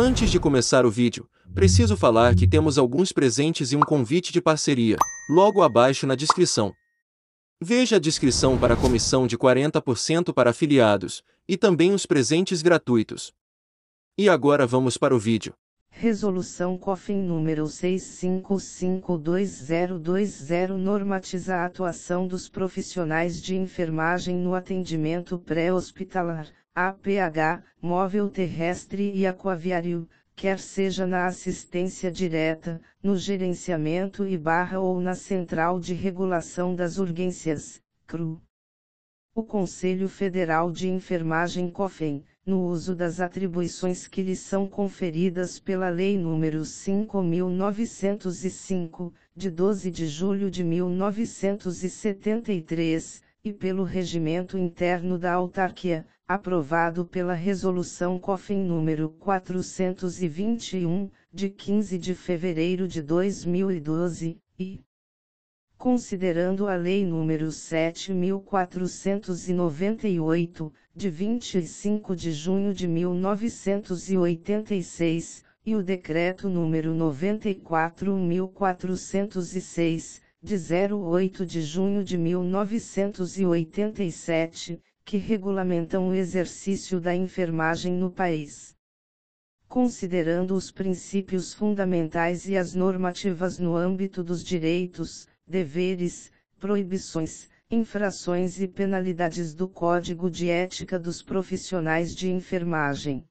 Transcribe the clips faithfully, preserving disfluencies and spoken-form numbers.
Antes de começar o vídeo, preciso falar que temos alguns presentes e um convite de parceria, logo abaixo na descrição. Veja a descrição para a comissão de quarenta por cento para afiliados, e também os presentes gratuitos. E agora vamos para o vídeo. Resolução COFEN número seis cinco cinco dois zero dois zero normatiza a atuação dos profissionais de enfermagem no atendimento pré-hospitalar, A P H, móvel terrestre e aquaviário, quer seja na assistência direta, no gerenciamento e barra ou na Central de Regulação das Urgências, C R U. O Conselho Federal de Enfermagem COFEN, no uso das atribuições que lhe são conferidas pela Lei nº cinco mil novecentos e cinco, de doze de julho de mil novecentos e setenta e três, e pelo Regimento Interno da Autarquia, aprovado pela Resolução COFEN número quatrocentos e vinte e um, de quinze de fevereiro de dois mil e doze, e, considerando a Lei número sete mil quatrocentos e noventa e oito, de vinte e cinco de junho de mil novecentos e oitenta e seis, e o Decreto número noventa e quatro mil quatrocentos e seis, de oito de junho de mil novecentos e oitenta e sete, que regulamentam o exercício da enfermagem no país. Considerando os princípios fundamentais e as normativas no âmbito dos direitos, deveres, proibições, infrações e penalidades do Código de Ética dos Profissionais de Enfermagem.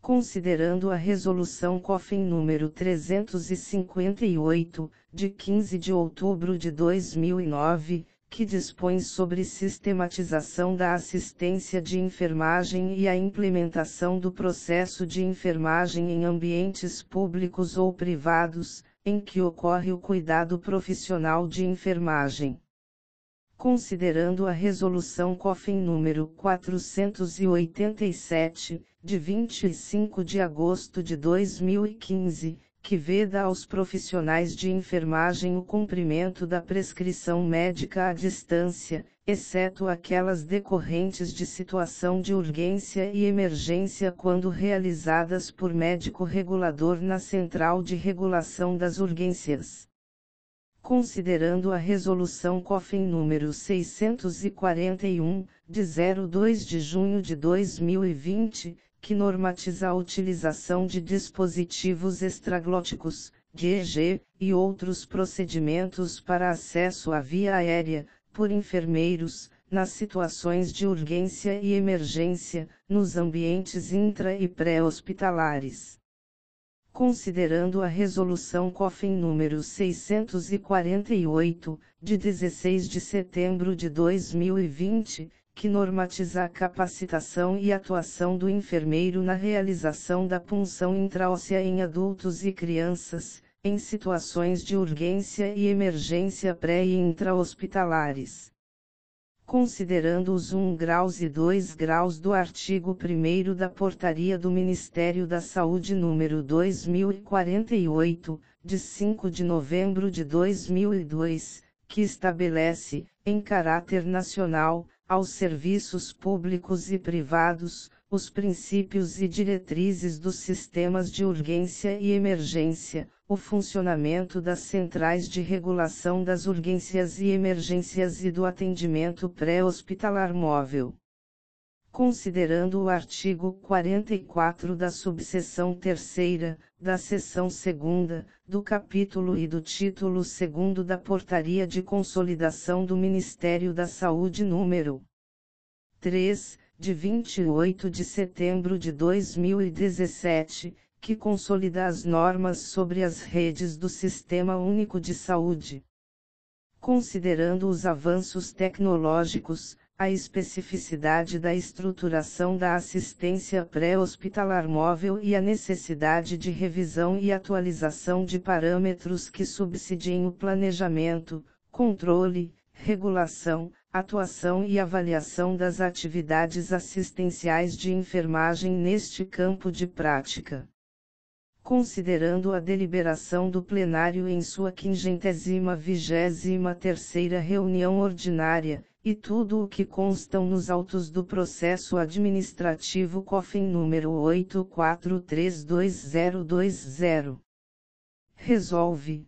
Considerando a Resolução COFEN número trezentos e cinquenta e oito, de quinze de outubro de dois mil e nove, que dispõe sobre sistematização da assistência de enfermagem e a implementação do processo de enfermagem em ambientes públicos ou privados, em que ocorre o cuidado profissional de enfermagem. Considerando a Resolução COFEN número quatrocentos e oitenta e sete, de vinte e cinco de agosto de dois mil e quinze, que veda aos profissionais de enfermagem o cumprimento da prescrição médica à distância, exceto aquelas decorrentes de situação de urgência e emergência quando realizadas por médico regulador na Central de Regulação das Urgências. Considerando a Resolução COFEN número seiscentos e quarenta e um, de dois de junho de dois mil e vinte, que normatiza a utilização de dispositivos extraglóticos, D E G, e outros procedimentos para acesso à via aérea, por enfermeiros, nas situações de urgência e emergência, nos ambientes intra e pré-hospitalares. Considerando a Resolução COFEN número seiscentos e quarenta e oito, de dezesseis de setembro de dois mil e vinte, que normatiza a capacitação e atuação do enfermeiro na realização da punção intraóssea em adultos e crianças, em situações de urgência e emergência pré- e intra-hospitalares. Considerando os um grau e dois graus do artigo primeiro da Portaria do Ministério da Saúde número dois mil e quarenta e oito, de cinco de novembro de dois mil e dois, que estabelece, em caráter nacional, aos serviços públicos e privados, os princípios e diretrizes dos sistemas de urgência e emergência, o funcionamento das centrais de regulação das urgências e emergências e do atendimento pré-hospitalar móvel. Considerando o artigo quarenta e quatro da subseção terceira, da seção segunda, do capítulo e do título segundo da Portaria de Consolidação do Ministério da Saúde número três, de vinte e oito de setembro de dois mil e dezessete, que consolida as normas sobre as redes do Sistema Único de Saúde. Considerando os avanços tecnológicos, a especificidade da estruturação da assistência pré-hospitalar móvel e a necessidade de revisão e atualização de parâmetros que subsidiem o planejamento, controle, regulação, atuação e avaliação das atividades assistenciais de enfermagem neste campo de prática. Considerando a deliberação do plenário em sua quinquagésima vigésima terceira reunião ordinária, e tudo o que constam nos autos do processo administrativo COFEN número oito quatro três dois zero dois zero. Resolve.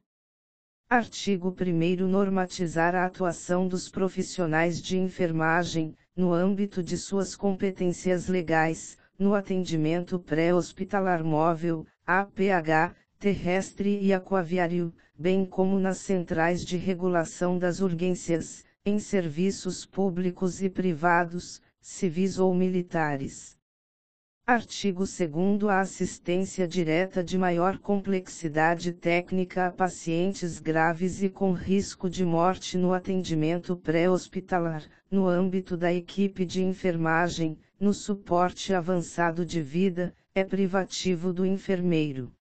Artigo primeiro. Normatizar a atuação dos profissionais de enfermagem, no âmbito de suas competências legais, no atendimento pré-hospitalar móvel, A P H, terrestre e aquaviário, bem como nas centrais de regulação das urgências, em serviços públicos e privados, civis ou militares. Artigo segundo. A assistência direta de maior complexidade técnica a pacientes graves e com risco de morte no atendimento pré-hospitalar, no âmbito da equipe de enfermagem, no suporte avançado de vida, é privativo do enfermeiro.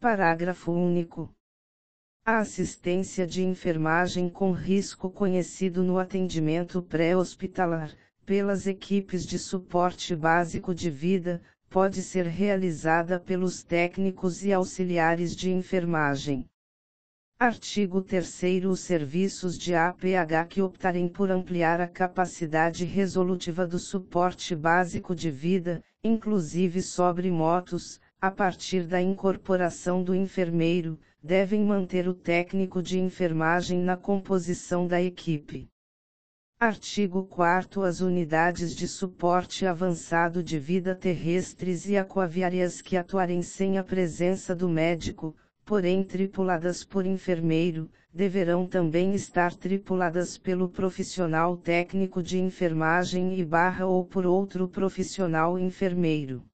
Parágrafo único. A assistência de enfermagem com risco conhecido no atendimento pré-hospitalar, pelas equipes de suporte básico de vida, pode ser realizada pelos técnicos e auxiliares de enfermagem. Artigo terceiro. Os serviços de A P H que optarem por ampliar a capacidade resolutiva do suporte básico de vida, inclusive sobre motos, a partir da incorporação do enfermeiro, devem manter o técnico de enfermagem na composição da equipe. Artigo quarto. As unidades de suporte avançado de vida terrestres e aquaviárias que atuarem sem a presença do médico, porém tripuladas por enfermeiro, deverão também estar tripuladas pelo profissional técnico de enfermagem e barra ou por outro profissional enfermeiro.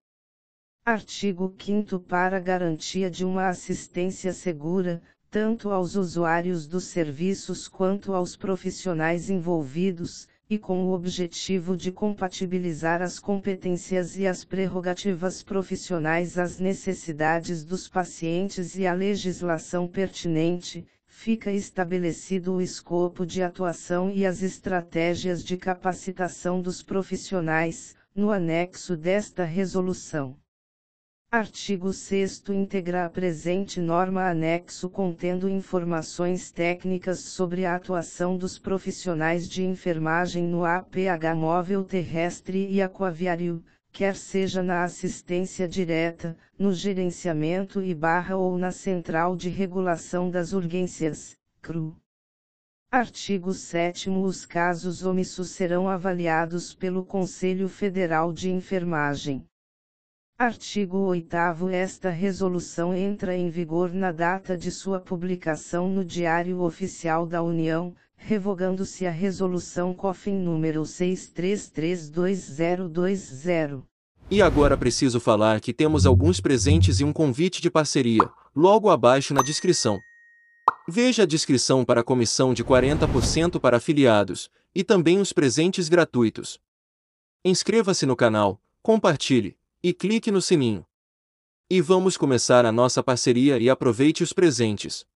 Artigo quinto. Para garantia de uma assistência segura, tanto aos usuários dos serviços quanto aos profissionais envolvidos, e com o objetivo de compatibilizar as competências e as prerrogativas profissionais às necessidades dos pacientes e à legislação pertinente, fica estabelecido o escopo de atuação e as estratégias de capacitação dos profissionais, no anexo desta resolução. Artigo sexto. Integra a presente norma anexo contendo informações técnicas sobre a atuação dos profissionais de enfermagem no A P H móvel terrestre e aquaviário, quer seja na assistência direta, no gerenciamento e barra ou na central de regulação das urgências, C R U. Artigo sétimo. Os casos omissos serão avaliados pelo Conselho Federal de Enfermagem. Artigo oitavo. Esta resolução entra em vigor na data de sua publicação no Diário Oficial da União, revogando-se a Resolução COFEN número seis três três dois zero dois zero. E agora preciso falar que temos alguns presentes e um convite de parceria, logo abaixo na descrição. Veja a descrição para a comissão de quarenta por cento para afiliados, e também os presentes gratuitos. Inscreva-se no canal, compartilhe e clique no sininho. E vamos começar a nossa parceria e aproveite os presentes.